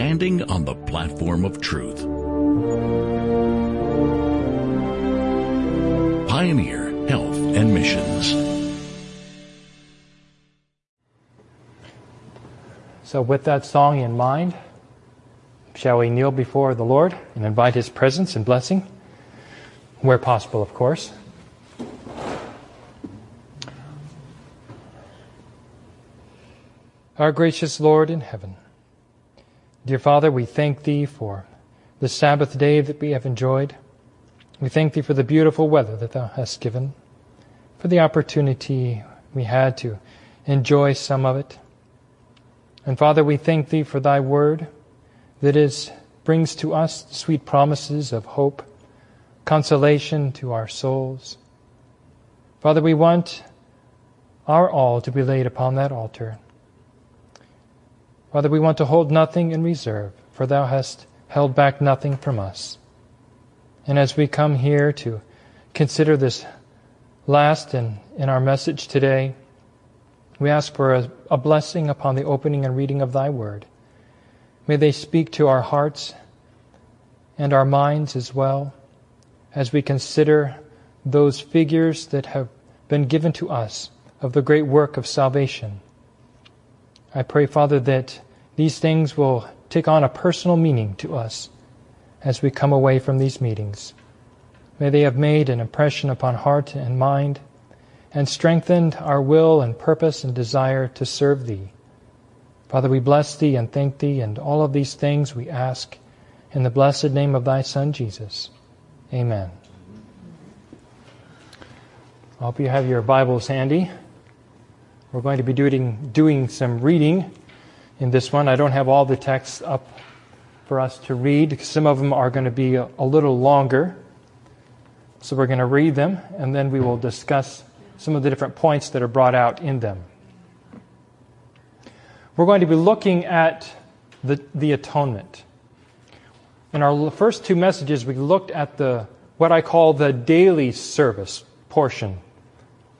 standing on the platform of truth. Pioneer Health and Missions. So with that song in mind, shall we kneel before the Lord and invite His presence and blessing? Where possible, of course. Our gracious Lord in heaven, dear Father, we thank Thee for the Sabbath day that we have enjoyed. We thank Thee for the beautiful weather that Thou hast given, for the opportunity we had to enjoy some of it. And Father, we thank Thee for Thy Word that brings to us sweet promises of hope, consolation to our souls. Father, we want our all to be laid upon that altar. Father, we want to hold nothing in reserve, for Thou hast held back nothing from us. And as we come here to consider this last in our message today, we ask for a blessing upon the opening and reading of Thy Word. May they speak to our hearts and our minds as well, as we consider those figures that have been given to us of the great work of salvation. I pray, Father, that these things will take on a personal meaning to us as we come away from these meetings. May they have made an impression upon heart and mind, and strengthened our will and purpose and desire to serve Thee. Father, we bless Thee and thank Thee, and all of these things we ask in the blessed name of Thy Son, Jesus. Amen. I hope you have your Bibles handy. We're going to be doing some reading in this one. I don't have all the texts up for us to read. Some of them are going to be a little longer. So we're going to read them, and then we will discuss some of the different points that are brought out in them. We're going to be looking at the atonement. In our first two messages, we looked at what I call the daily service portion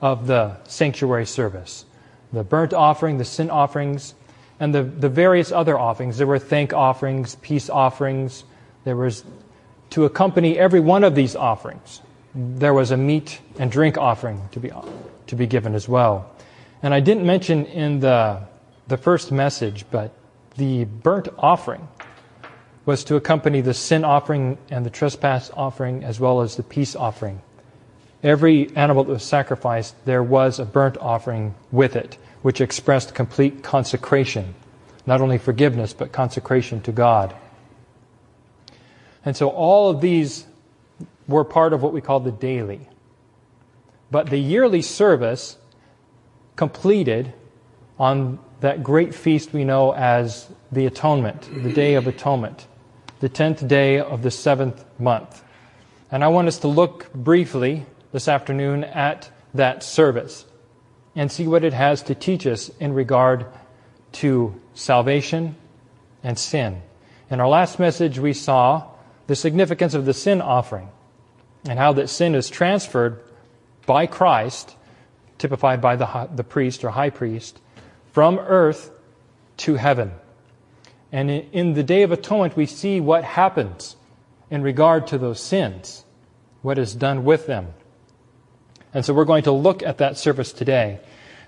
of the sanctuary service. The burnt offering, the sin offerings, and the various other offerings. There were thank offerings, peace offerings. There was, to accompany every one of these offerings, there was a meat and drink offering to be given as well. And I didn't mention in the first message, but the burnt offering was to accompany the sin offering and the trespass offering as well as the peace offering. Every animal that was sacrificed, there was a burnt offering with it, which expressed complete consecration, not only forgiveness, but consecration to God. And so all of these were part of what we call the daily. But the yearly service completed on that great feast we know as the Atonement, the Day of Atonement, the 10th day of the 7th month. And I want us to look briefly this afternoon at that service and see what it has to teach us in regard to salvation and sin. In our last message, we saw the significance of the sin offering, and how that sin is transferred by Christ, typified by the priest or high priest, from earth to heaven. And in the Day of Atonement, we see what happens in regard to those sins, what is done with them. And so we're going to look at that service today.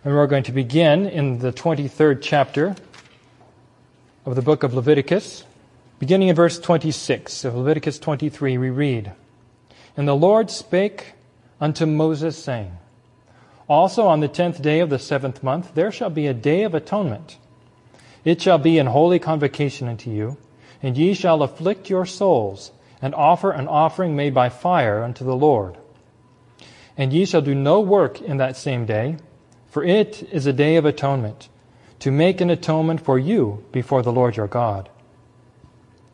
And we're going to begin in the 23rd chapter of the book of Leviticus, beginning in verse 26 of Leviticus 23, we read, "And the Lord spake unto Moses, saying, Also on the 10th day of the 7th month there shall be a day of atonement. It shall be an holy convocation unto you, and ye shall afflict your souls, and offer an offering made by fire unto the Lord. And ye shall do no work in that same day, for it is a day of atonement, to make an atonement for you before the Lord your God.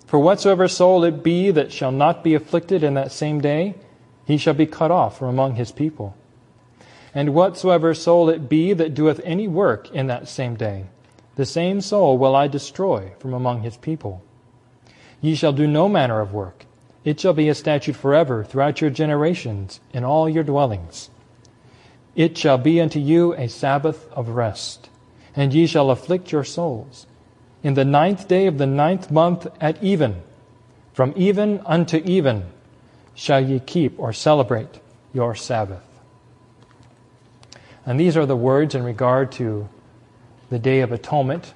For whatsoever soul it be that shall not be afflicted in that same day, he shall be cut off from among his people. And whatsoever soul it be that doeth any work in that same day, the same soul will I destroy from among his people. Ye shall do no manner of work. It shall be a statute forever throughout your generations in all your dwellings. It shall be unto you a Sabbath of rest, and ye shall afflict your souls. in the 9th day of the 9th month at even, from even unto even, shall ye keep or celebrate your Sabbath. And these are the words in regard to the Day of Atonement.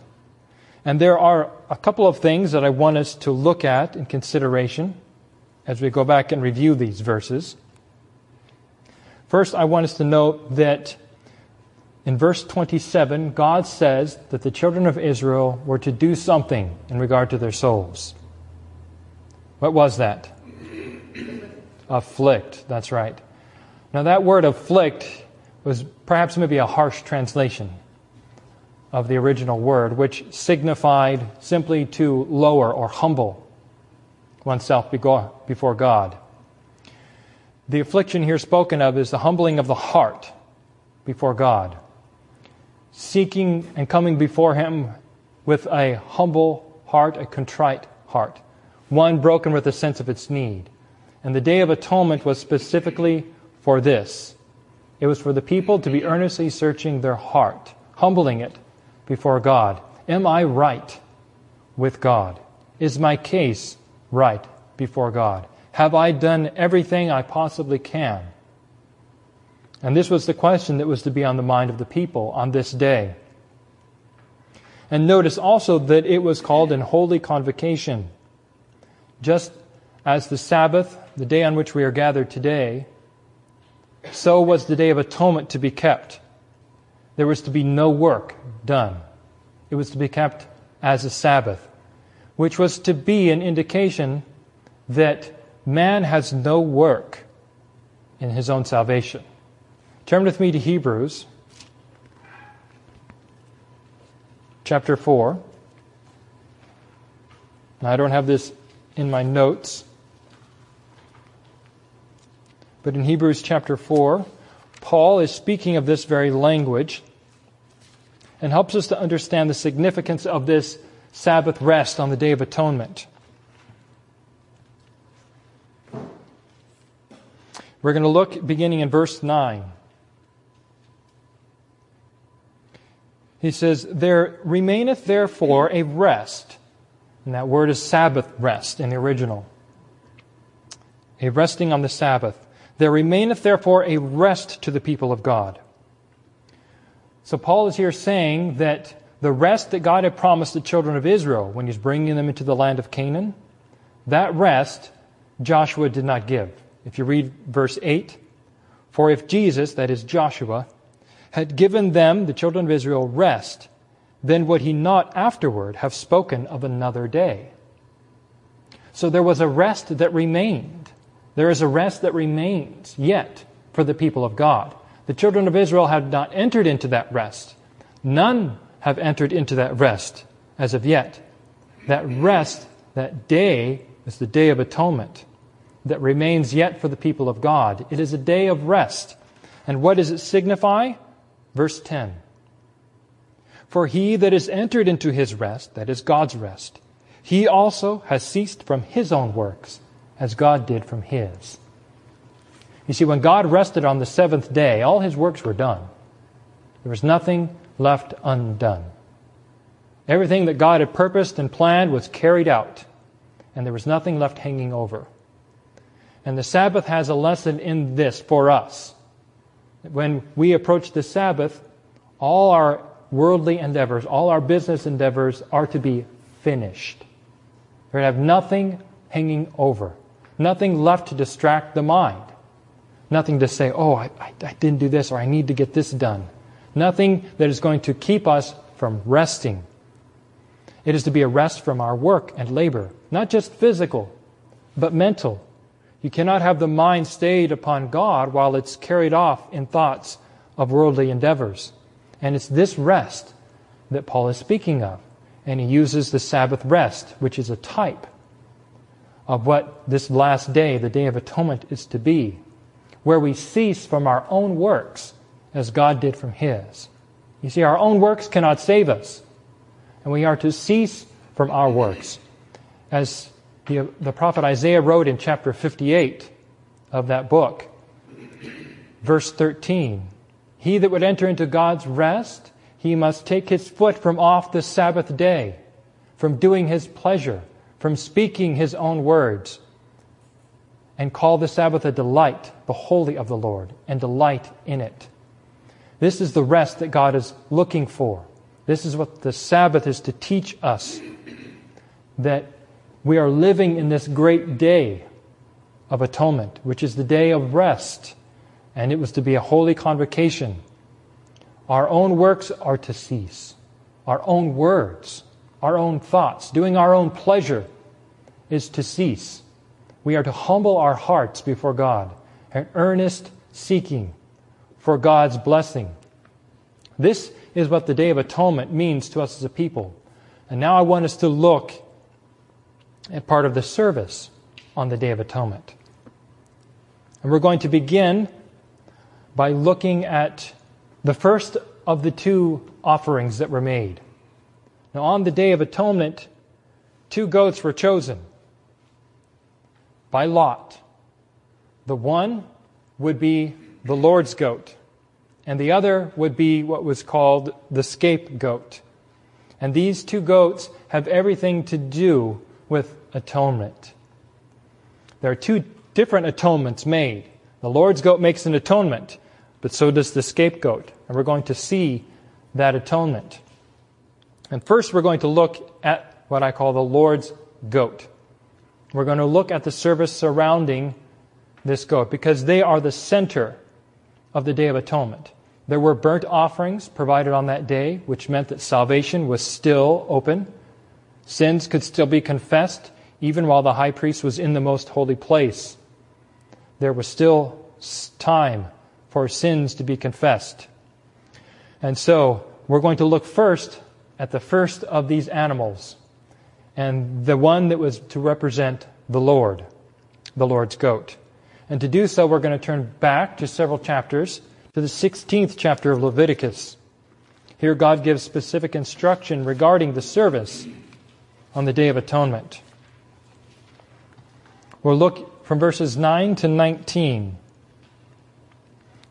And there are a couple of things that I want us to look at in consideration as we go back and review these verses. First, I want us to note that in verse 27, God says that the children of Israel were to do something in regard to their souls. What was that? Afflict, that's right. Now that word afflict was perhaps maybe a harsh translation of the original word, which signified simply to lower or humble oneself before God. The affliction here spoken of is the humbling of the heart before God, seeking and coming before Him with a humble heart, a contrite heart, one broken with a sense of its need. And the Day of Atonement was specifically for this. It was for the people to be earnestly searching their heart, humbling it before God. Am I right with God? Is my case right before God? Have I done everything I possibly can? And this was the question that was to be on the mind of the people on this day. And notice also that it was called an holy convocation. Just as the Sabbath, the day on which we are gathered today, so was the Day of Atonement to be kept. There was to be no work done. It was to be kept as a Sabbath, which was to be an indication that man has no work in his own salvation. Turn with me to Hebrews chapter 4. Now, I don't have this in my notes, but in Hebrews chapter 4, Paul is speaking of this very language and helps us to understand the significance of this Sabbath rest on the Day of Atonement. We're going to look beginning in verse 9. He says, "There remaineth therefore a rest," and that word is Sabbath rest in the original. A resting on the Sabbath. "There remaineth therefore a rest to the people of God." So Paul is here saying that the rest that God had promised the children of Israel when He's bringing them into the land of Canaan, that rest Joshua did not give. If you read verse 8, "For if Jesus," that is Joshua, "had given them," the children of Israel, "rest, then would He not afterward have spoken of another day." So there was a rest that remained. There is a rest that remains yet for the people of God. The children of Israel have not entered into that rest. None have entered into that rest as of yet. That rest, that day, is the Day of Atonement that remains yet for the people of God. It is a day of rest. And what does it signify? Verse 10. "For he that is entered into his rest," that is God's rest, "he also has ceased from his own works, as God did from His." You see, when God rested on the 7th day, all His works were done. There was nothing left undone. Everything that God had purposed and planned was carried out, and there was nothing left hanging over. And the Sabbath has a lesson in this for us. When we approach the Sabbath, all our worldly endeavors, all our business endeavors are to be finished. We're to have nothing hanging over, nothing left to distract the mind, nothing to say, "Oh, I didn't do this," or "I need to get this done." Nothing that is going to keep us from resting. It is to be a rest from our work and labor, not just physical, but mental. You cannot have the mind stayed upon God while it's carried off in thoughts of worldly endeavors. And it's this rest that Paul is speaking of. And he uses the Sabbath rest, which is a type of what this last day, the Day of Atonement, is to be, where we cease from our own works as God did from His. You see, our own works cannot save us, and we are to cease from our works. As the prophet Isaiah wrote in chapter 58 of that book, verse 13, "He that would enter into God's rest, he must take his foot from off the Sabbath day from doing His pleasure, from speaking His own words, and call the Sabbath a delight, the holy of the Lord, and delight in it. This is the rest that God is looking for. This is what the Sabbath is to teach us, that we are living in this great day of atonement, which is the day of rest, and it was to be a holy convocation. Our own works are to cease. Our own words, our own thoughts, doing our own pleasure is to cease. We are to humble our hearts before God, an earnest seeking for God's blessing. This is what the Day of Atonement means to us as a people. And now I want us to look at part of the service on the Day of Atonement. And we're going to begin by looking at the first of the two offerings that were made. Now, on the Day of Atonement, 2 goats were chosen by lot. The one would be the Lord's goat, and the other would be what was called the scapegoat. And these 2 goats have everything to do with atonement. There are 2 different atonements made. The Lord's goat makes an atonement, but so does the scapegoat. And we're going to see that atonement. And first we're going to look at what I call the Lord's goat. We're going to look at the service surrounding this goat, because they are the center of the Day of Atonement. There were burnt offerings provided on that day, which meant that salvation was still open. Sins could still be confessed, even while the high priest was in the most holy place. There was still time for sins to be confessed. And so, we're going to look first at the first of these animals, and the one that was to represent the Lord, the Lord's goat. And to do so, we're going to turn back to several chapters, to the 16th chapter of Leviticus. Here God gives specific instruction regarding the service on the Day of Atonement. We'll look from verses 9 to 19.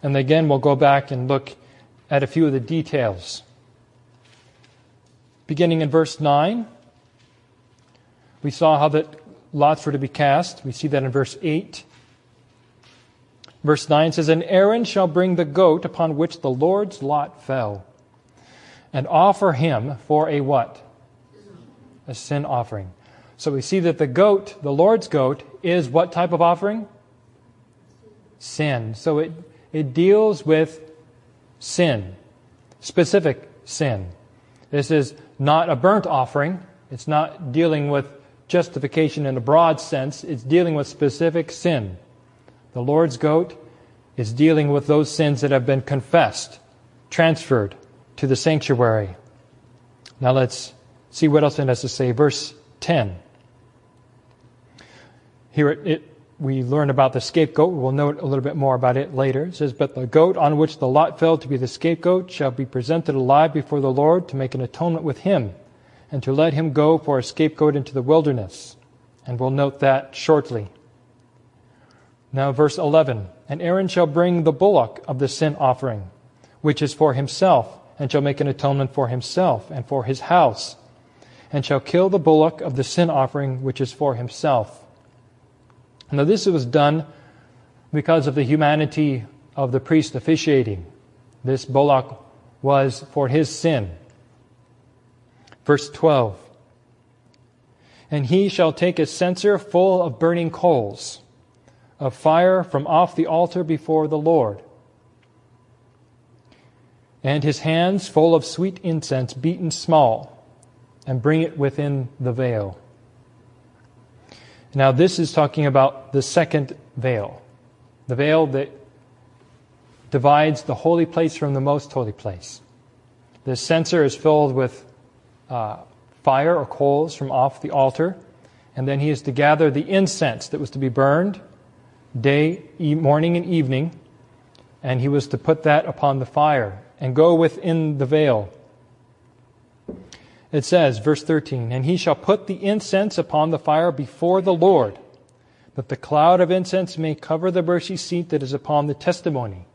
And again, we'll go back and look at a few of the details. Beginning in verse 9, we saw how that lots were to be cast. We see that in verse 8. Verse 9 says, "And Aaron shall bring the goat upon which the Lord's lot fell, and offer him for a" what? A sin offering. So we see that the goat, the Lord's goat, is what type of offering? Sin. So it deals with sin, specific sin. This is not a burnt offering. It's not dealing with justification in a broad sense. It's dealing with specific sin. The Lord's goat is dealing with those sins that have been confessed, transferred to the sanctuary. Now let's see what else it has to say. Verse 10. Here we learn about the scapegoat. We'll note a little bit more about it later. It says, "But the goat on which the lot fell to be the scapegoat shall be presented alive before the Lord to make an atonement with him, and to let him go for a scapegoat into the wilderness." And we'll note that shortly. Now verse 11. "And Aaron shall bring the bullock of the sin offering, which is for himself, and shall make an atonement for himself and for his house, and shall kill the bullock of the sin offering, which is for himself." Now this was done because of the humanity of the priest officiating. This bullock was for his sin. Verse 12. "And he shall take a censer full of burning coals, of fire from off the altar before the Lord, and his hands full of sweet incense beaten small, and bring it within the veil." Now this is talking about the second veil, the veil that divides the holy place from the most holy place. The censer is filled with fire or coals from off the altar, and then he is to gather the incense that was to be burned day, morning, and evening, and he was to put that upon the fire and go within the veil. It says, verse 13, "And he shall put the incense upon the fire before the Lord, that the cloud of incense may cover the mercy seat that is upon the testimony,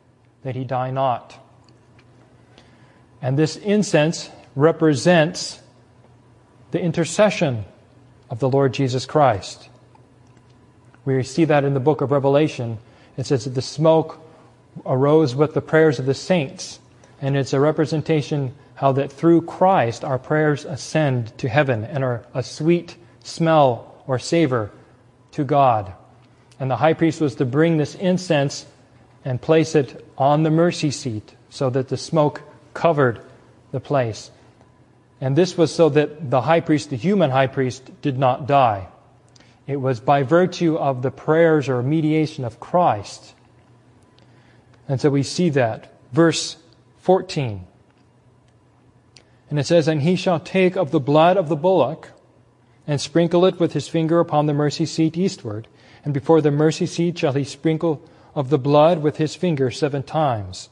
that he die not." And this incense represents the intercession of the Lord Jesus Christ. We see that in the book of Revelation. It says that the smoke arose with the prayers of the saints, and it's a representation how that through Christ our prayers ascend to heaven and are a sweet smell or savor to God. And the high priest was to bring this incense and place it on the mercy seat so that the smoke covered the place. And this was so that the high priest, the human high priest, did not die. It was by virtue of the prayers or mediation of Christ. And so we see that. Verse 14. And it says, "And he shall take of the blood of the bullock, and sprinkle it with his finger upon the mercy seat eastward. And before the mercy seat shall he sprinkle of the blood with his finger 7 times.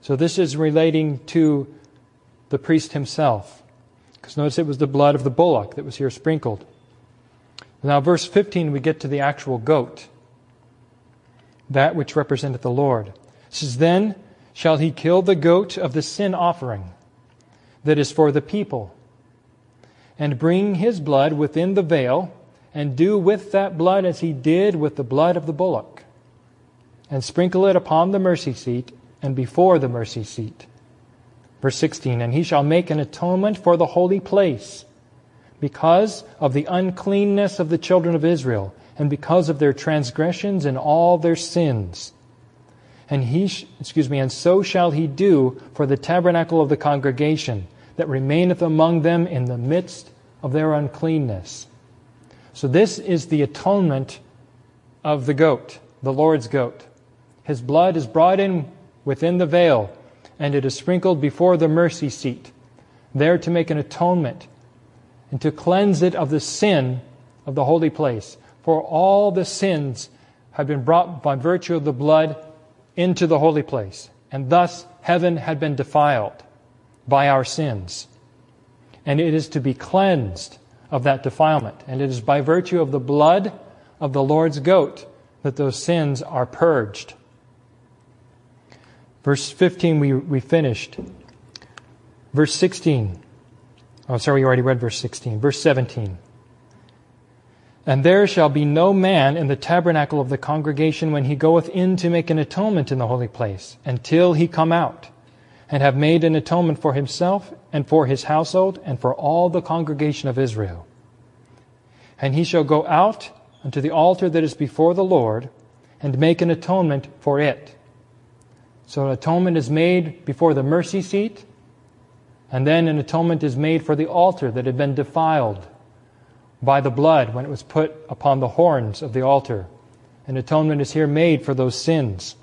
So this is relating to the priest himself. Because notice it was the blood of the bullock that was here sprinkled. Now verse 15, we get to the actual goat, that which represented the Lord. It says, "Then shall he kill the goat of the sin offering, that is for the people, and bring his blood within the veil, and do with that blood as he did with the blood of the bullock, and sprinkle it upon the mercy seat, and before the mercy seat." Verse 16, "And he shall make an atonement for the holy place, because of the uncleanness of the children of Israel, and because of their transgressions and all their sins. And so shall he do for the tabernacle of the congregation, that remaineth among them in the midst of their uncleanness." So this is the atonement of the goat, the Lord's goat. His blood is brought in within the veil, and it is sprinkled before the mercy seat, there to make an atonement and to cleanse it of the sin of the holy place. For all the sins have been brought by virtue of the blood into the holy place, and thus heaven had been defiled by our sins, and it is to be cleansed of that defilement. And it is by virtue of the blood of the Lord's goat that those sins are purged. Verse 15, we finished. Verse 16. Oh, sorry, you already read verse 16. Verse 17. "And there shall be no man in the tabernacle of the congregation when he goeth in to make an atonement in the holy place, until he come out, and have made an atonement for himself, and for his household, and for all the congregation of Israel. And he shall go out unto the altar that is before the Lord, and make an atonement for it." So an atonement is made before the mercy seat, and then an atonement is made for the altar that had been defiled by the blood when it was put upon the horns of the altar. An atonement is here made for those sins.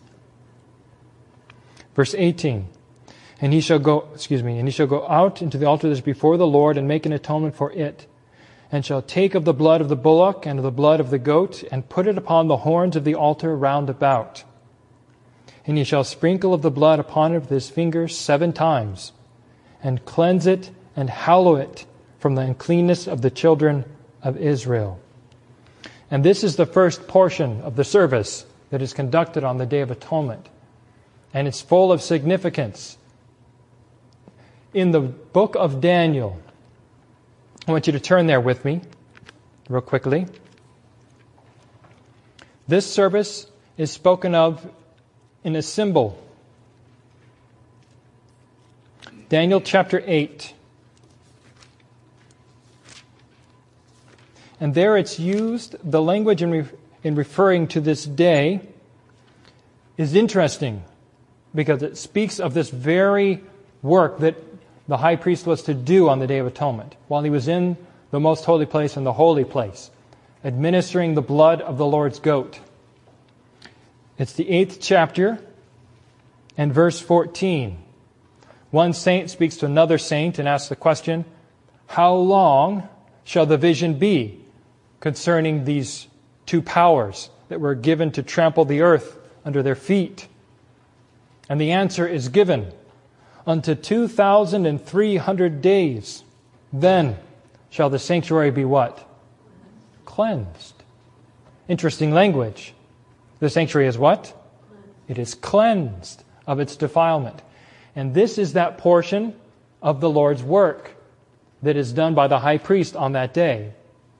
Verse 18. And he shall go out into the altar that is before the Lord, and make an atonement for it, and shall take of the blood of the bullock and of the blood of the goat, and put it upon the horns of the altar round about. And he shall sprinkle of the blood upon it with his finger 7 times, and cleanse it and hallow it from the uncleanness of the children of Israel. And this is the first portion of the service that is conducted on the Day of Atonement. And it's full of significance. In the book of Daniel, I want you to turn there with me real quickly. This service is spoken of in a symbol. Daniel chapter 8. And there it's used, the language in referring to this day is interesting, because it speaks of this very work that the high priest was to do on the Day of Atonement, while he was in the most holy place and the holy place, administering the blood of the Lord's goat. It's the 8th chapter and verse 14. One saint speaks to another saint and asks the question, "How long shall the vision be concerning these 2 powers that were given to trample the earth under their feet?" And the answer is given, "Unto 2,300 days, then shall the sanctuary be" what? Cleansed. Interesting language. The sanctuary is what? It is cleansed of its defilement. And this is that portion of the Lord's work that is done by the high priest on that day.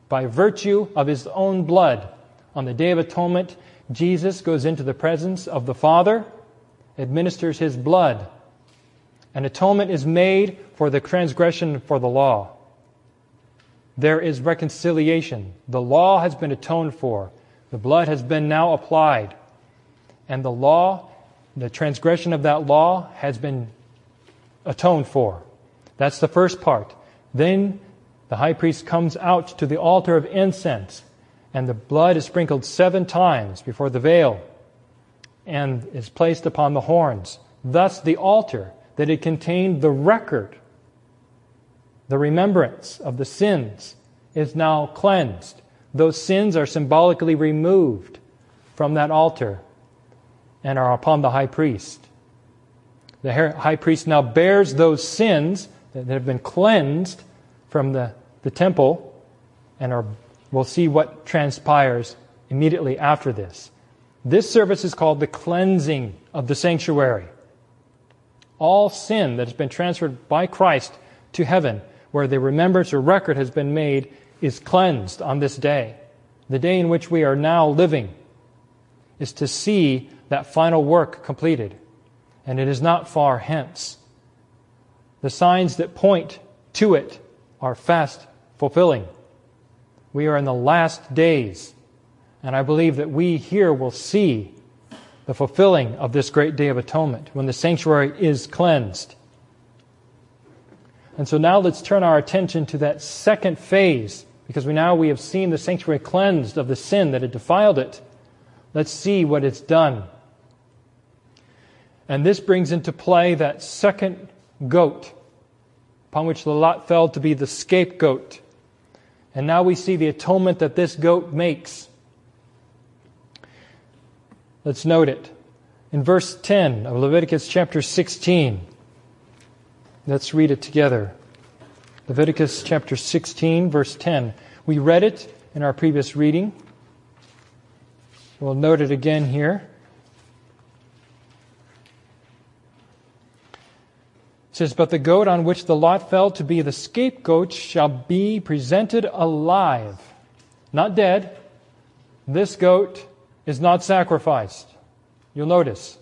By virtue of his own blood, on the Day of Atonement, Jesus goes into the presence of the Father, administers his blood. An atonement is made for the transgression for the law. There is reconciliation. The law has been atoned for. The blood has been now applied. And the law, the transgression of that law, has been atoned for. That's the first part. Then the high priest comes out to the altar of incense, and the blood is sprinkled 7 times before the veil and is placed upon the horns. Thus the altar, that it contained the record, the remembrance of the sins, is now cleansed. Those sins are symbolically removed from that altar and are upon the high priest. The high priest now bears those sins that have been cleansed from the temple, and we'll see what transpires immediately after this. This service is called the cleansing of the sanctuary. All sin that has been transferred by Christ to heaven, where the remembrance or record has been made, is cleansed on this day. The day in which we are now living is to see that final work completed. And it is not far hence. The signs that point to it are fast fulfilling. We are in the last days, and I believe that we here will see the fulfilling of this great Day of Atonement when the sanctuary is cleansed. And so now let's turn our attention to that second phase, because we have seen the sanctuary cleansed of the sin that had defiled it. Let's see what it's done. And this brings into play that second goat, upon which the lot fell to be the scapegoat. And now we see the atonement that this goat makes. Let's note it. In verse 10 of Leviticus chapter 16, let's read it together. Leviticus chapter 16, verse 10. We read it in our previous reading. We'll note it again here. It says, "But the goat on which the lot fell to be the scapegoat shall be presented alive." Not dead. This goat is not sacrificed. You'll notice.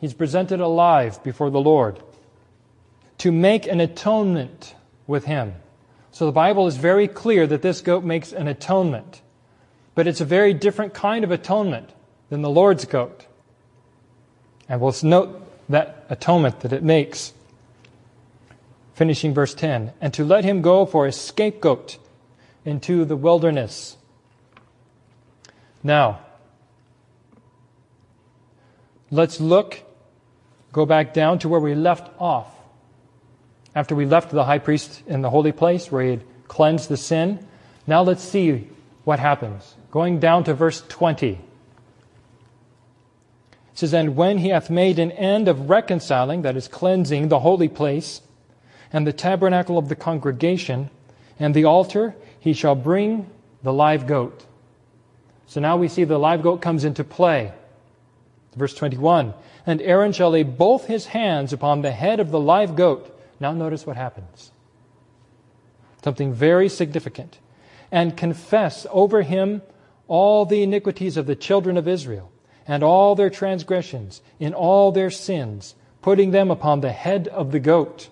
He's presented alive before the Lord, to make an atonement with him. So the Bible is very clear that this goat makes an atonement. But it's a very different kind of atonement than the Lord's goat. And we'll note that atonement that it makes. Finishing verse 10, "And to let him go for a scapegoat into the wilderness." Now, let's go back down to where we left off. After we left the high priest in the holy place where he had cleansed the sin, now let's see what happens. Going down to verse 20. It says, "And when he hath made an end of reconciling," that is cleansing, "the holy place, and the tabernacle of the congregation, and the altar, he shall bring the live goat." So now we see the live goat comes into play. Verse 21, "And Aaron shall lay both his hands upon the head of the live goat." Now notice what happens. Something very significant. "And confess over him all the iniquities of the children of Israel, and all their transgressions, in all their sins, putting them upon the head of the goat.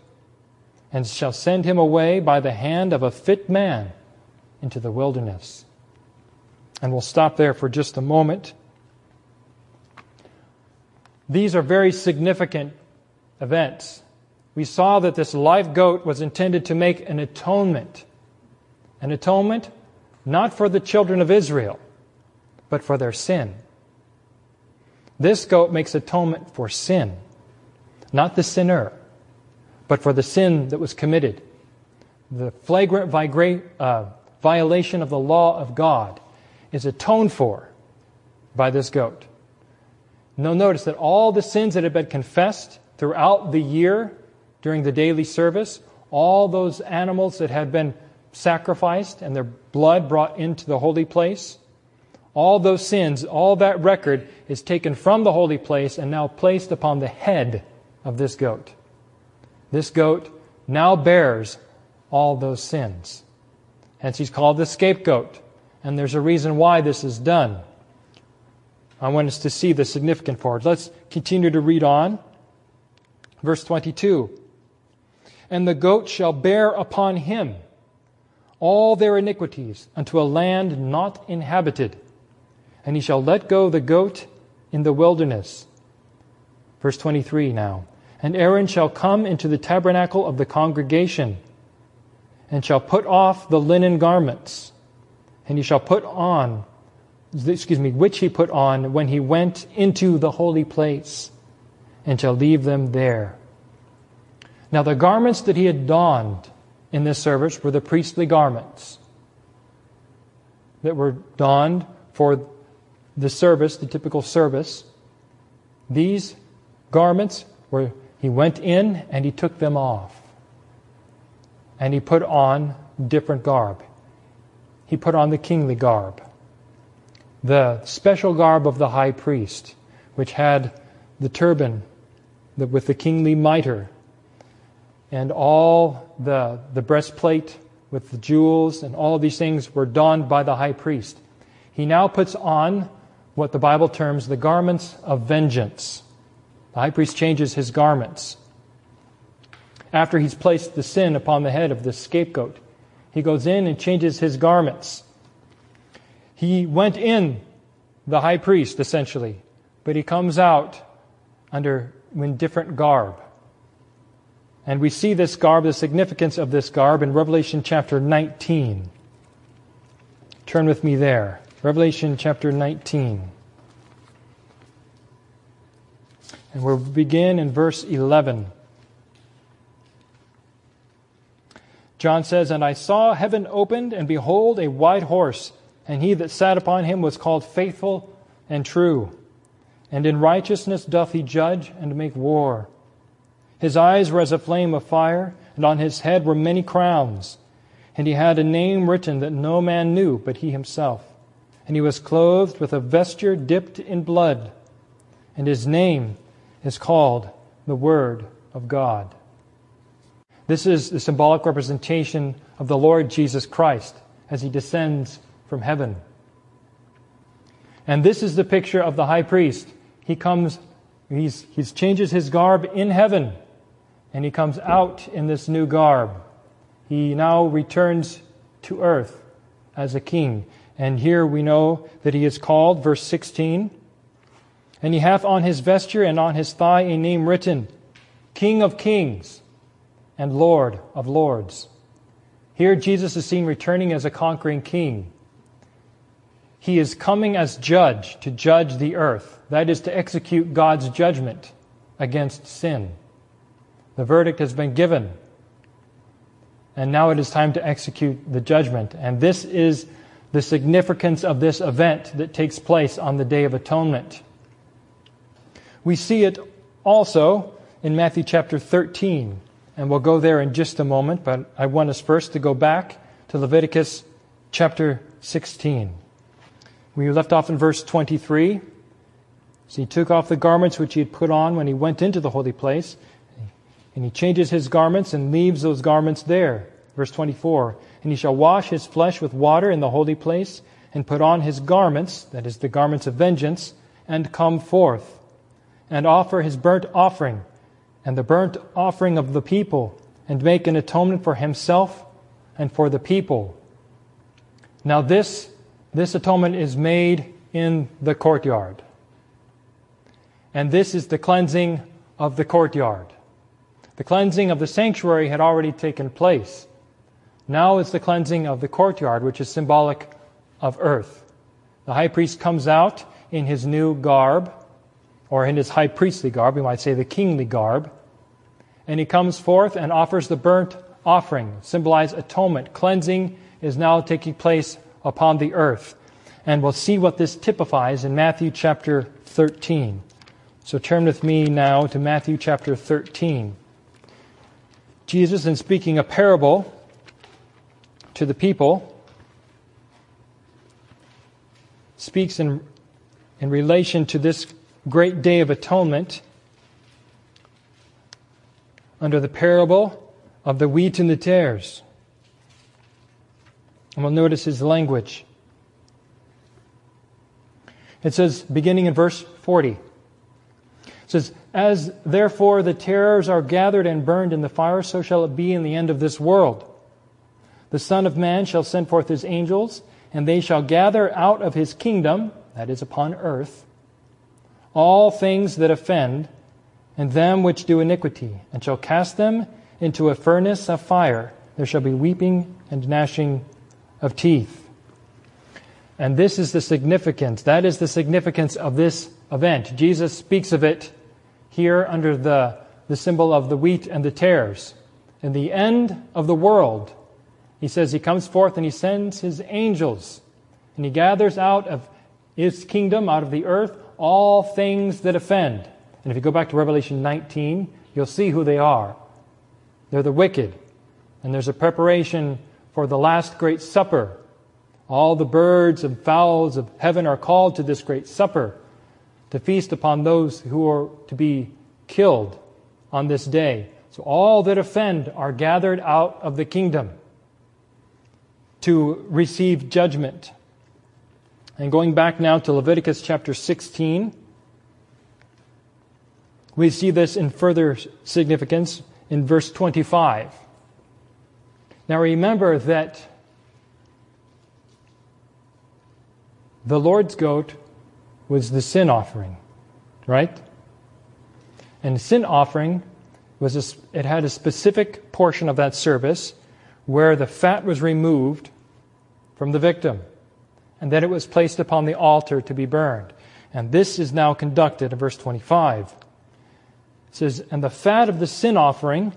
And shall send him away by the hand of a fit man into the wilderness." And we'll stop there for just a moment. These are very significant events. We saw that this live goat was intended to make an atonement. An atonement not for the children of Israel, but for their sin. This goat makes atonement for sin, not the sinner, but for the sin that was committed, the flagrant violation of the law of God is atoned for by this goat. Now notice that all the sins that had been confessed throughout the year during the daily service, all those animals that had been sacrificed and their blood brought into the holy place, all those sins, all that record is taken from the holy place and now placed upon the head of this goat. This goat now bears all those sins. Hence, he's called the scapegoat. And there's a reason why this is done. I want us to see the significant part. Let's continue to read on. Verse 22. And the goat shall bear upon him all their iniquities unto a land not inhabited. And he shall let go the goat in the wilderness. Verse 23 now. And Aaron shall come into the tabernacle of the congregation, and shall put off the linen garments, and he shall put on, which he put on when he went into the holy place, and shall leave them there. Now the garments that he had donned in this service were the priestly garments that were donned for the service, the typical service. These garments were, he went in and he took them off. And he put on different garb. He put on the kingly garb, the special garb of the high priest, which had the turban with the kingly mitre, and all the breastplate with the jewels, and all these things were donned by the high priest. He now puts on what the Bible terms the garments of vengeance. The high priest changes his garments. After he's placed the sin upon the head of the scapegoat, he goes in and changes his garments. He went in, the high priest, essentially, but he comes out in different garb. And we see this garb, the significance of this garb, in Revelation chapter 19. Turn with me there. Revelation chapter 19. And we'll begin in verse 11. John says, And I saw heaven opened, and behold, a white horse, and he that sat upon him was called Faithful and True. And in righteousness doth he judge and make war. His eyes were as a flame of fire, and on his head were many crowns. And he had a name written that no man knew but he himself. And he was clothed with a vesture dipped in blood. And his name is called the Word of God. This is the symbolic representation of the Lord Jesus Christ as He descends from heaven. And this is the picture of the high priest. He comes, he changes his garb in heaven, and he comes out in this new garb. He now returns to earth as a king. And here we know that he is called, verse 16, And he hath on his vesture and on his thigh a name written, King of Kings, and Lord of Lords. Here Jesus is seen returning as a conquering king. He is coming as judge to judge the earth. That is to execute God's judgment against sin. The verdict has been given. And now it is time to execute the judgment. And this is the significance of this event that takes place on the Day of Atonement. We see it also in Matthew chapter 13. And we'll go there in just a moment, but I want us first to go back to Leviticus chapter 16. We left off in verse 23. So he took off the garments which he had put on when he went into the holy place, and he changes his garments and leaves those garments there. Verse 24, And he shall wash his flesh with water in the holy place, and put on his garments, that is the garments of vengeance, and come forth, and offer his burnt offering, and the burnt offering of the people, and make an atonement for himself and for the people. Now this atonement is made in the courtyard. And this is the cleansing of the courtyard. The cleansing of the sanctuary had already taken place. Now it's the cleansing of the courtyard, which is symbolic of earth. The high priest comes out in his new garb, or in his high priestly garb, we might say the kingly garb. And he comes forth and offers the burnt offering, symbolize atonement. Cleansing is now taking place upon the earth. And we'll see what this typifies in Matthew chapter 13. So turn with me now to Matthew chapter 13. Jesus, in speaking a parable to the people, speaks in relation to this Great Day of Atonement under the parable of the wheat and the tares. And we'll notice his language. It says, beginning in verse 40, it says, "As therefore the terrors are gathered and burned in the fire, so shall it be in the end of this world. The Son of Man shall send forth his angels, and they shall gather out of his kingdom," that is upon earth, "all things that offend, and them which do iniquity, and shall cast them into a furnace of fire. There shall be weeping and gnashing of teeth." And this is the significance. That is the significance of this event. Jesus speaks of it here under the symbol of the wheat and the tares. In the end of the world, he says he comes forth and he sends his angels, and he gathers out of his kingdom, out of the earth, all things that offend. And if you go back to Revelation 19, you'll see who they are. They're the wicked. And there's a preparation for the last great supper. All the birds and fowls of heaven are called to this great supper to feast upon those who are to be killed on this day. So all that offend are gathered out of the kingdom to receive judgment. And going back now to Leviticus chapter 16, we see this in further significance in verse 25. Now remember that the Lord's goat was the sin offering, right? And sin offering was it had a specific portion of that service where the fat was removed from the victim, and then it was placed upon the altar to be burned. And this is now conducted in verse 25. It says, "And the fat of the sin offering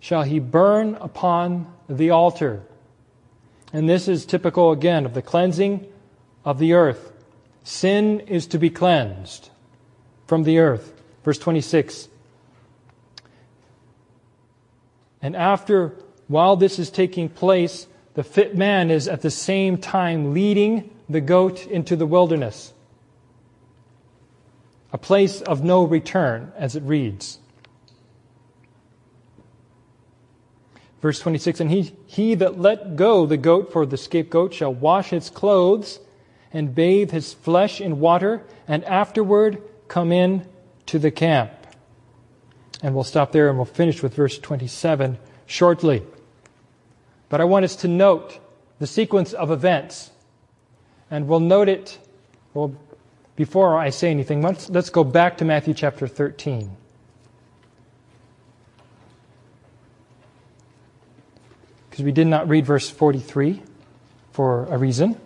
shall he burn upon the altar." And this is typical again of the cleansing of the earth. Sin is to be cleansed from the earth. Verse 26. "And after, while this is taking place, the fit man is at the same time leading the goat into the wilderness, a place of no return," as it reads. Verse 26, "And he that let go the goat for the scapegoat shall wash his clothes and bathe his flesh in water, and afterward come in to the camp." And we'll stop there and we'll finish with verse 27 shortly. But I want us to note the sequence of events. And we'll note it, well, before I say anything, let's go back to Matthew chapter 13. Because we did not read verse 43 for a reason.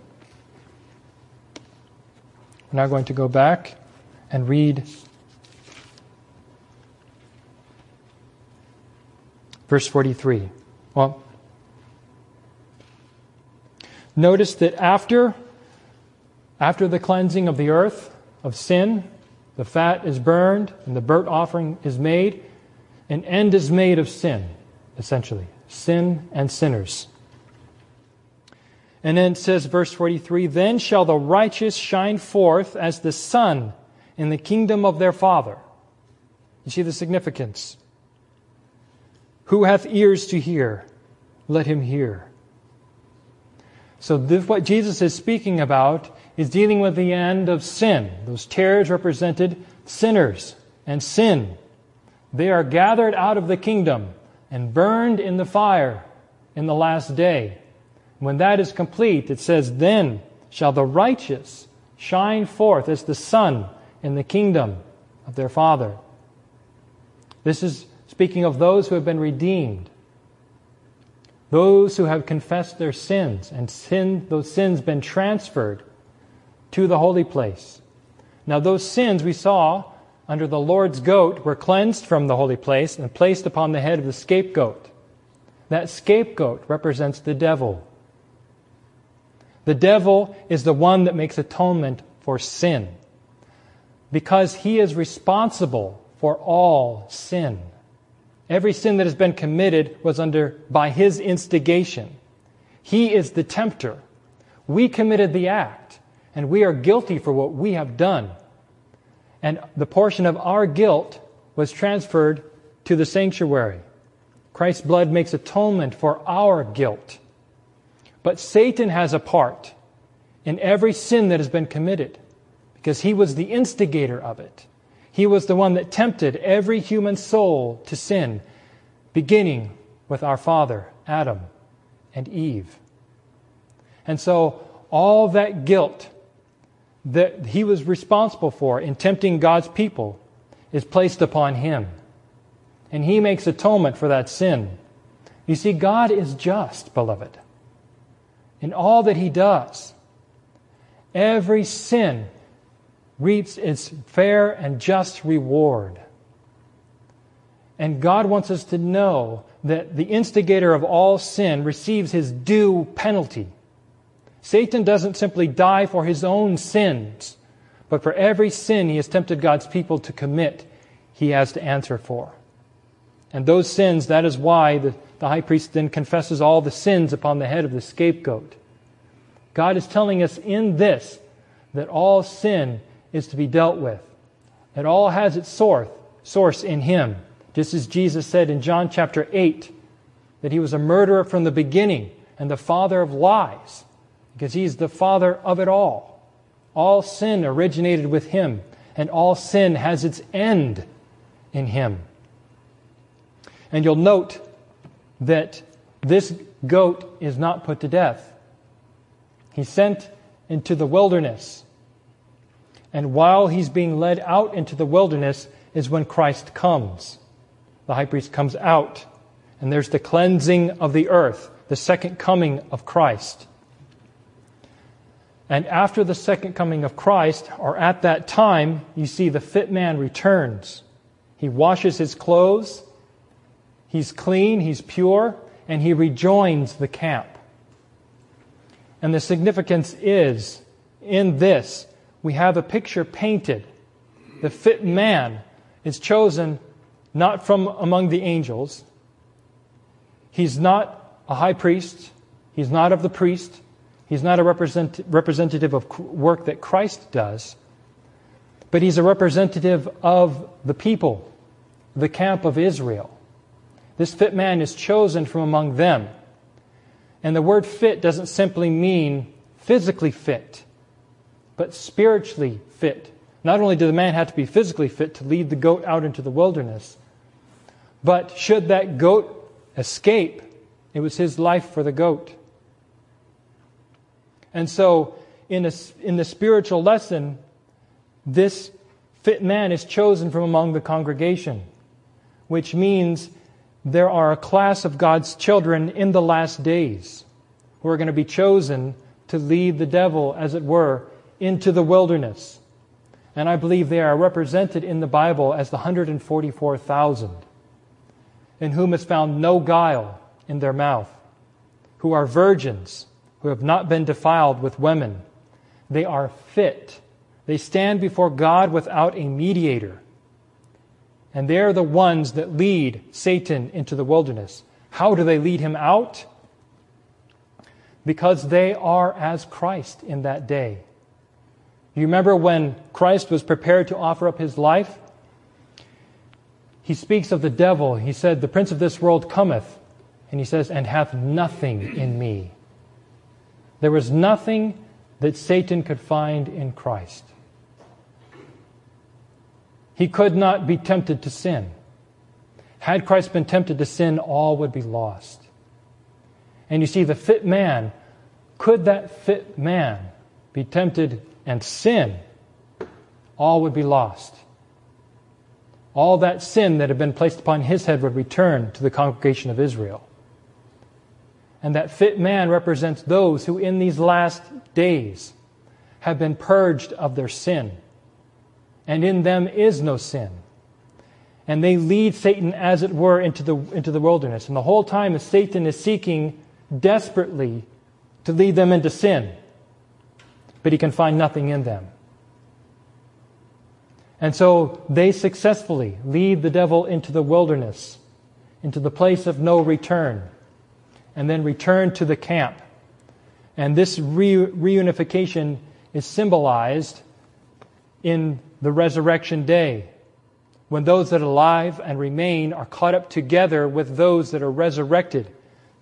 We're now going to go back and read verse 43. Well, notice that after the cleansing of the earth of sin, the fat is burned and the burnt offering is made, an end is made of sin, essentially. Sin and sinners. And then it says, verse 43, "Then shall the righteous shine forth as the sun in the kingdom of their Father." You see the significance. "Who hath ears to hear, let him hear." So this, what Jesus is speaking about is dealing with the end of sin. Those tares represented sinners and sin. They are gathered out of the kingdom and burned in the fire in the last day. When that is complete, it says, "Then shall the righteous shine forth as the sun in the kingdom of their Father." This is speaking of those who have been redeemed, those who have confessed their sins, and those sins been transferred to the holy place. Now those sins we saw under the Lord's goat were cleansed from the holy place and placed upon the head of the scapegoat. That scapegoat represents the devil. The devil is the one that makes atonement for sin, because he is responsible for all sin. Every sin that has been committed was by his instigation. He is the tempter. We committed the act, and we are guilty for what we have done. And the portion of our guilt was transferred to the sanctuary. Christ's blood makes atonement for our guilt. But Satan has a part in every sin that has been committed because he was the instigator of it. He was the one that tempted every human soul to sin, beginning with our father, Adam, and Eve. And so all that guilt that he was responsible for in tempting God's people is placed upon him. And he makes atonement for that sin. You see, God is just, beloved, in all that he does. Every sin reaps its fair and just reward. And God wants us to know that the instigator of all sin receives his due penalty. Satan doesn't simply die for his own sins, but for every sin he has tempted God's people to commit, he has to answer for. And those sins, that is why the high priest then confesses all the sins upon the head of the scapegoat. God is telling us in this that all sin is to be dealt with. It all has its source in him. Just as Jesus said in John chapter 8, that he was a murderer from the beginning and the father of lies, because he's the father of it all. All sin originated with him, and all sin has its end in him. And you'll note that this goat is not put to death. He's sent into the wilderness. And while he's being led out into the wilderness is when Christ comes. The high priest comes out, and there's the cleansing of the earth, the second coming of Christ. And after the second coming of Christ, or at that time, you see the fit man returns. He washes his clothes. He's clean, he's pure, and he rejoins the camp. And the significance is, in this, we have a picture painted. The fit man is chosen not from among the angels. He's not a high priest. He's not of the priest. He's not a representative of work that Christ does. But he's a representative of the people, the camp of Israel. This fit man is chosen from among them. And the word fit doesn't simply mean physically fit, but spiritually fit. Not only did the man have to be physically fit to lead the goat out into the wilderness, but should that goat escape, it was his life for the goat. And so, in the spiritual lesson, this fit man is chosen from among the congregation, which means there are a class of God's children in the last days who are going to be chosen to lead the devil, as it were, into the wilderness. And I believe they are represented in the Bible as the 144,000, in whom is found no guile in their mouth, who are virgins, who have not been defiled with women. They are fit. They stand before God without a mediator. And they're the ones that lead Satan into the wilderness. How do they lead him out? Because they are as Christ in that day. You remember when Christ was prepared to offer up his life? He speaks of the devil. He said, "The prince of this world cometh," and he says, "and hath nothing in me." There was nothing that Satan could find in Christ. He could not be tempted to sin. Had Christ been tempted to sin, all would be lost. And you see, the fit man, could that fit man be tempted and sin, all would be lost. All that sin that had been placed upon his head would return to the congregation of Israel. And that fit man represents those who in these last days have been purged of their sin. And in them is no sin. And they lead Satan, as it were, into the wilderness. And the whole time Satan is seeking desperately to lead them into sin. But he can find nothing in them. And so they successfully lead the devil into the wilderness, into the place of no return, and then return to the camp. And this reunification is symbolized in the resurrection day, when those that are alive and remain are caught up together with those that are resurrected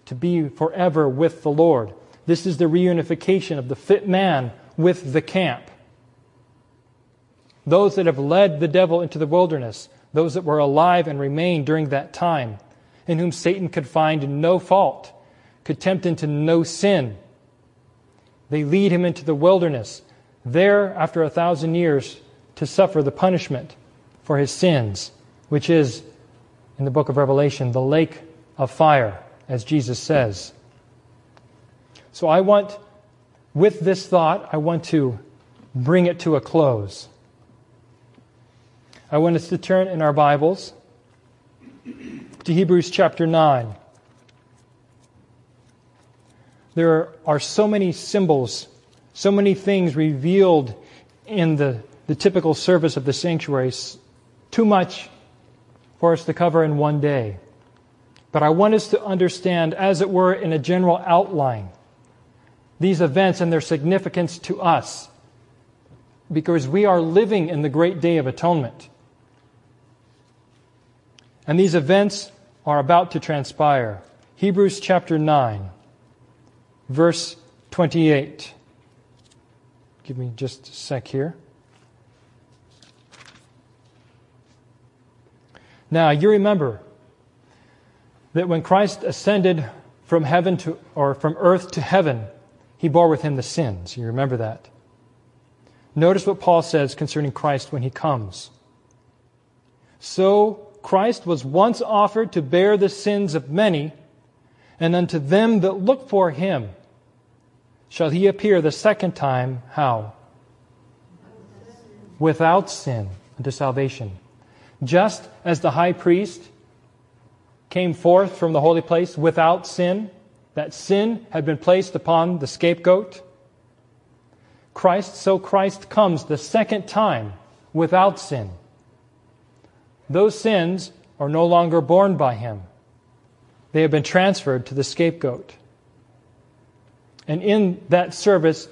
to be forever with the Lord. This is the reunification of the fit man with the camp. Those that have led the devil into the wilderness, those that were alive and remained during that time, in whom Satan could find no fault, could tempt into no sin. They lead him into the wilderness, there after 1,000 years to suffer the punishment for his sins, which is, in the book of Revelation, the lake of fire, as Jesus says. So I want, with this thought, I want to bring it to a close. I want us to turn in our Bibles to Hebrews chapter 9. There are so many symbols, so many things revealed in the typical service of the sanctuary. Too much for us to cover in one day. But I want us to understand, as it were, in a general outline, these events and their significance to us, because we are living in the great day of atonement. And these events are about to transpire. Hebrews chapter 9. Verse 28. Give me just a sec here. Now, you remember that when Christ ascended from heaven to, or from earth to heaven, He bore with Him the sins. You remember that. Notice what Paul says concerning Christ when He comes. So, Christ was once offered to bear the sins of many, and unto them that look for Him shall He appear the second time, how? Without sin, unto salvation. Just as the high priest came forth from the holy place without sin, that sin had been placed upon the scapegoat, Christ comes the second time without sin. Those sins are no longer borne by Him. They have been transferred to the scapegoat. And in that service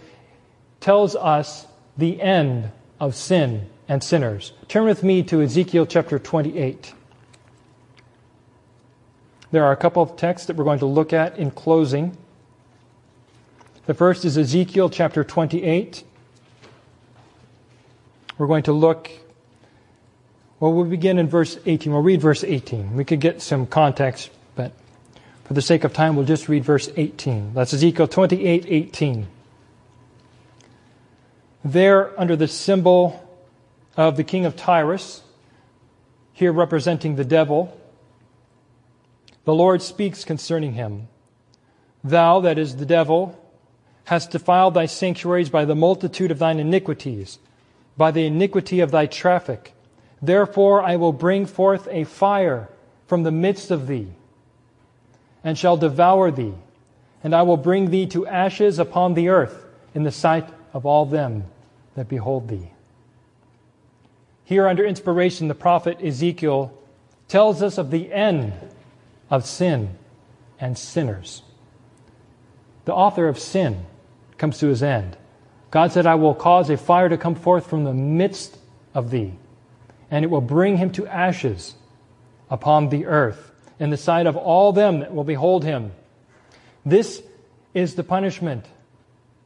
tells us the end of sin and sinners. Turn with me to Ezekiel chapter 28. There are a couple of texts that we're going to look at in closing. The first is Ezekiel chapter 28. We're going to look, well, we'll begin in verse 18. We'll read verse 18. We could get some context, but for the sake of time, we'll just read verse 18. That's Ezekiel 28:18. There, under the symbol of the king of Tyrus, here representing the devil, the Lord speaks concerning him. Thou, that is the devil, hast defiled thy sanctuaries by the multitude of thine iniquities, by the iniquity of thy traffic. Therefore I will bring forth a fire from the midst of thee, and shall devour thee, and I will bring thee to ashes upon the earth in the sight of all them that behold thee. Here under inspiration, the prophet Ezekiel tells us of the end of sin and sinners. The author of sin comes to his end. God said, I will cause a fire to come forth from the midst of thee, and it will bring him to ashes upon the earth, in the sight of all them that will behold him. This is the punishment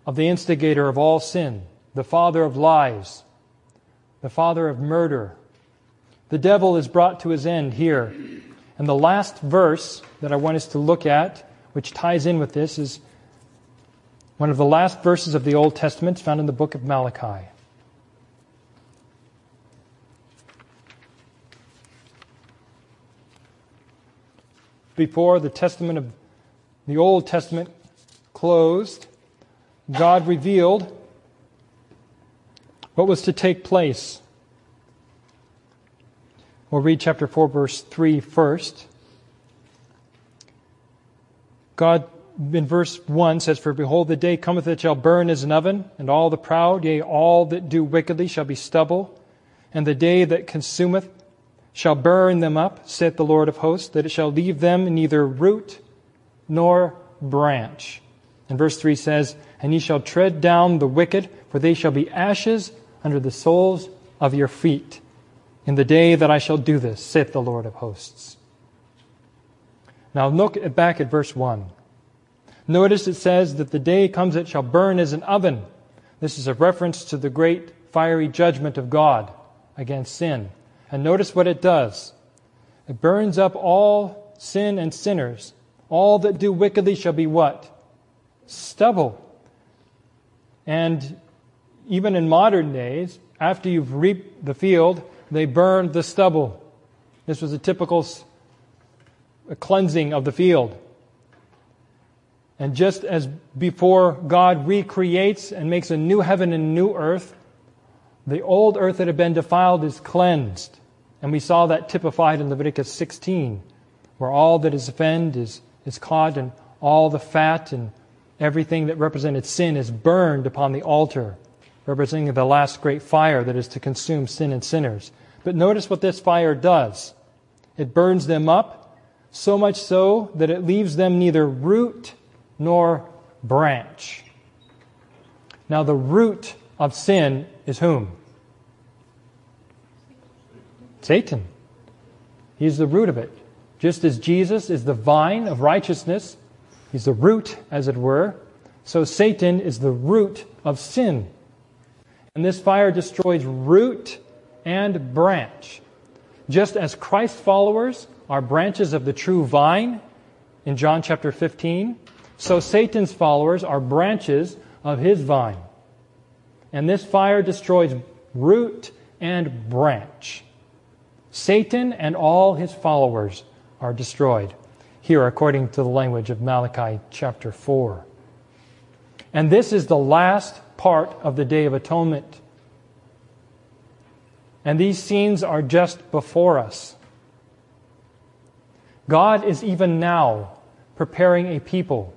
of the instigator of all sin, the father of lies, the father of murder. The devil is brought to his end here. And the last verse that I want us to look at, which ties in with this, is one of the last verses of the Old Testament found in the book of Malachi. Before the testament of the Old Testament closed, God revealed what was to take place. We'll read chapter 4, verse 3 first. God in verse 1 says, For behold, the day cometh that shall burn as an oven, and all the proud, yea, all that do wickedly shall be stubble, and the day that consumeth shall burn them up, saith the Lord of hosts, that it shall leave them neither root nor branch. And verse 3 says, And ye shall tread down the wicked, for they shall be ashes under the soles of your feet, in the day that I shall do this, saith the Lord of hosts. Now look back at verse 1. Notice it says that the day comes it shall burn as an oven. This is a reference to the great fiery judgment of God against sin. And notice what it does. It burns up all sin and sinners. All that do wickedly shall be what? Stubble. And even in modern days, after you've reaped the field, they burn the stubble. This was a typical cleansing of the field. And just as before God recreates and makes a new heaven and new earth, the old earth that had been defiled is cleansed. And we saw that typified in Leviticus 16, where all that is offend is caught, and all the fat and everything that represented sin is burned upon the altar, representing the last great fire that is to consume sin and sinners. But notice what this fire does. It burns them up, so much so that it leaves them neither root nor branch. Now the root of sin is whom? Satan. He's the root of it. Just as Jesus is the vine of righteousness, he's the root, as it were, so Satan is the root of sin. And this fire destroys root and branch. Just as Christ's followers are branches of the true vine in John chapter 15, so Satan's followers are branches of his vine. And this fire destroys root and branch. Satan and all his followers are destroyed, here according to the language of Malachi chapter 4. And this is the last part of the Day of Atonement. And these scenes are just before us. God is even now preparing a people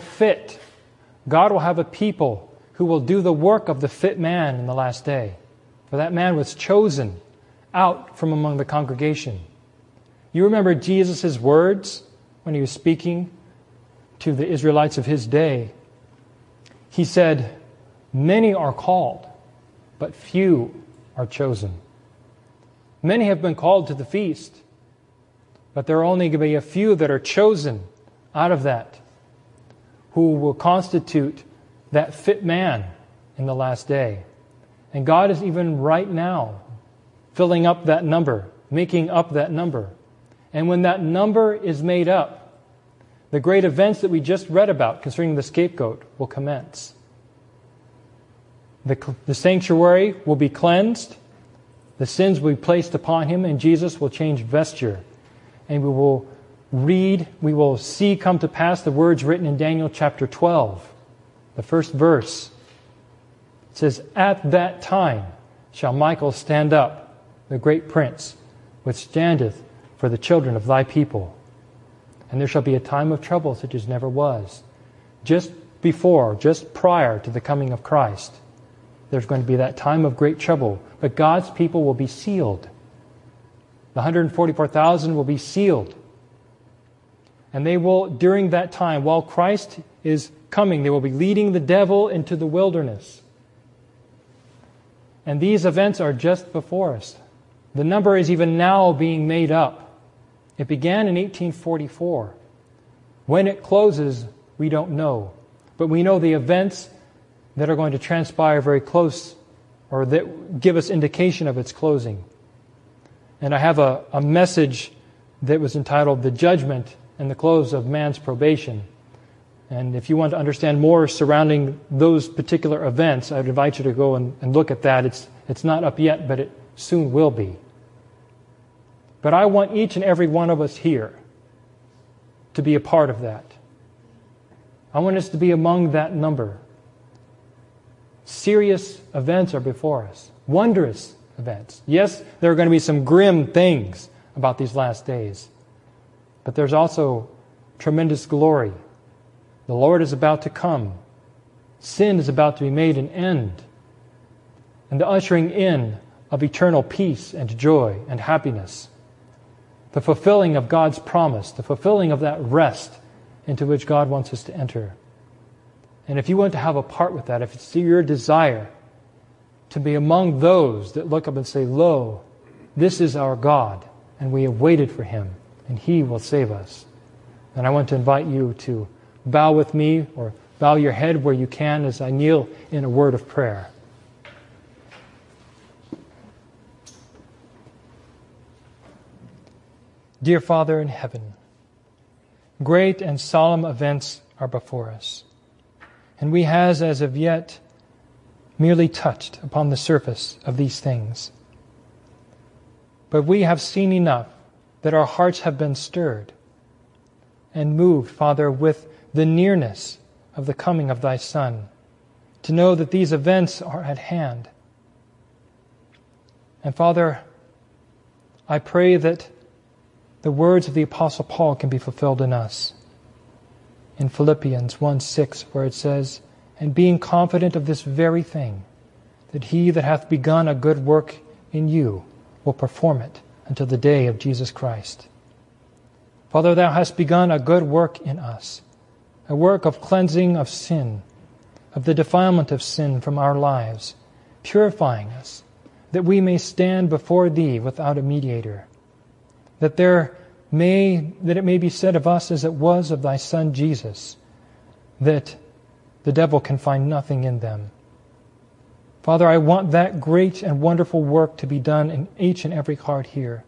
fit. God will have a people who will do the work of the fit man in the last day. For that man was chosen out from among the congregation. You remember Jesus' words when he was speaking to the Israelites of his day. He said, "Many are called, but few are chosen." Many have been called to the feast, but there are only going to be a few that are chosen out of that, who will constitute that fit man in the last day. And God is even right now filling up that number, making up that number. And when that number is made up, the great events that we just read about concerning the scapegoat will commence. The sanctuary will be cleansed, the sins will be placed upon him, and Jesus will change vesture. And we will see come to pass the words written in Daniel chapter 12. The first verse, it says, "At that time shall Michael stand up, the great prince, which standeth for the children of thy people. And there shall be a time of trouble such as never was." Just prior to the coming of Christ, there's going to be that time of great trouble. But God's people will be sealed. The 144,000 will be sealed. And they will, during that time, while Christ is coming, they will be leading the devil into the wilderness. And these events are just before us. The number is even now being made up. It began in 1844. When it closes, we don't know. But we know the events that are going to transpire very close, or that give us indication of its closing. And I have a message that was entitled "The Judgment and the Close of Man's Probation." And if you want to understand more surrounding those particular events, I'd invite you to go and look at that. It's not up yet, but it soon will be. But I want each and every one of us here to be a part of that. I want us to be among that number. Serious events are before us. Wondrous events. Yes, there are going to be some grim things about these last days. But there's also tremendous glory. The Lord is about to come. Sin is about to be made an end. And the ushering in of eternal peace and joy and happiness. The fulfilling of God's promise. The fulfilling of that rest into which God wants us to enter. And if you want to have a part with that, if it's your desire to be among those that look up and say, "Lo, this is our God, and we have waited for Him, and He will save us," then I want to invite you to bow with me, or bow your head where you can as I kneel in a word of prayer. Dear Father in heaven, great and solemn events are before us, and we has as of yet merely touched upon the surface of these things. But we have seen enough that our hearts have been stirred and moved, Father, with the nearness of the coming of Thy Son, to know that these events are at hand. And Father, I pray that the words of the Apostle Paul can be fulfilled in us. In Philippians 1:6, where it says, "And being confident of this very thing, that he that hath begun a good work in you will perform it until the day of Jesus Christ." Father, Thou hast begun a good work in us, a work of cleansing of sin, of the defilement of sin from our lives, purifying us, that we may stand before Thee without a mediator, that it may be said of us as it was of Thy Son Jesus, that the devil can find nothing in them. Father, I want that great and wonderful work to be done in each and every heart here.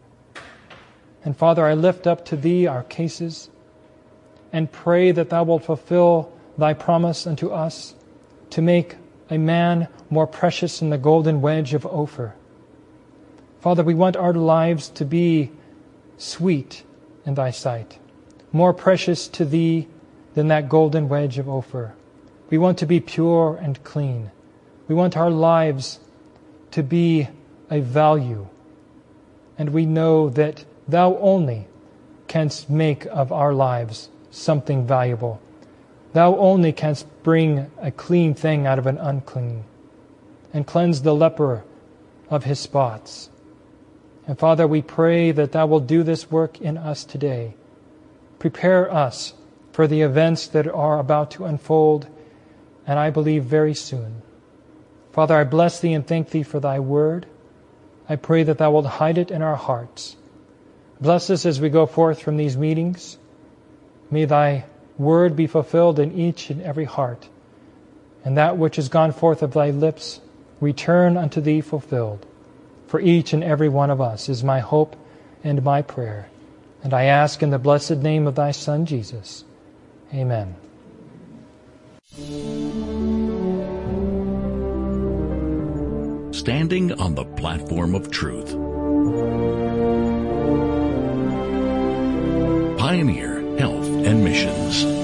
And Father, I lift up to Thee our cases and pray that Thou wilt fulfill Thy promise unto us to make a man more precious than the golden wedge of Ophir. Father, we want our lives to be sweet in Thy sight, more precious to Thee than that golden wedge of Ophir. We want to be pure and clean. We want our lives to be a value, and we know that Thou only canst make of our lives something valuable. Thou only canst bring a clean thing out of an unclean, and cleanse the leper of his spots. And Father, we pray that Thou will do this work in us today. Prepare us for the events that are about to unfold, and I believe very soon. Father, I bless Thee and thank Thee for Thy word. I pray that Thou wilt hide it in our hearts. Bless us as we go forth from these meetings. May Thy word be fulfilled in each and every heart, and that which has gone forth of Thy lips return unto Thee fulfilled. For each and every one of us is my hope and my prayer. And I ask in the blessed name of Thy Son, Jesus. Amen. Standing on the platform of truth. Pioneer Health and Missions.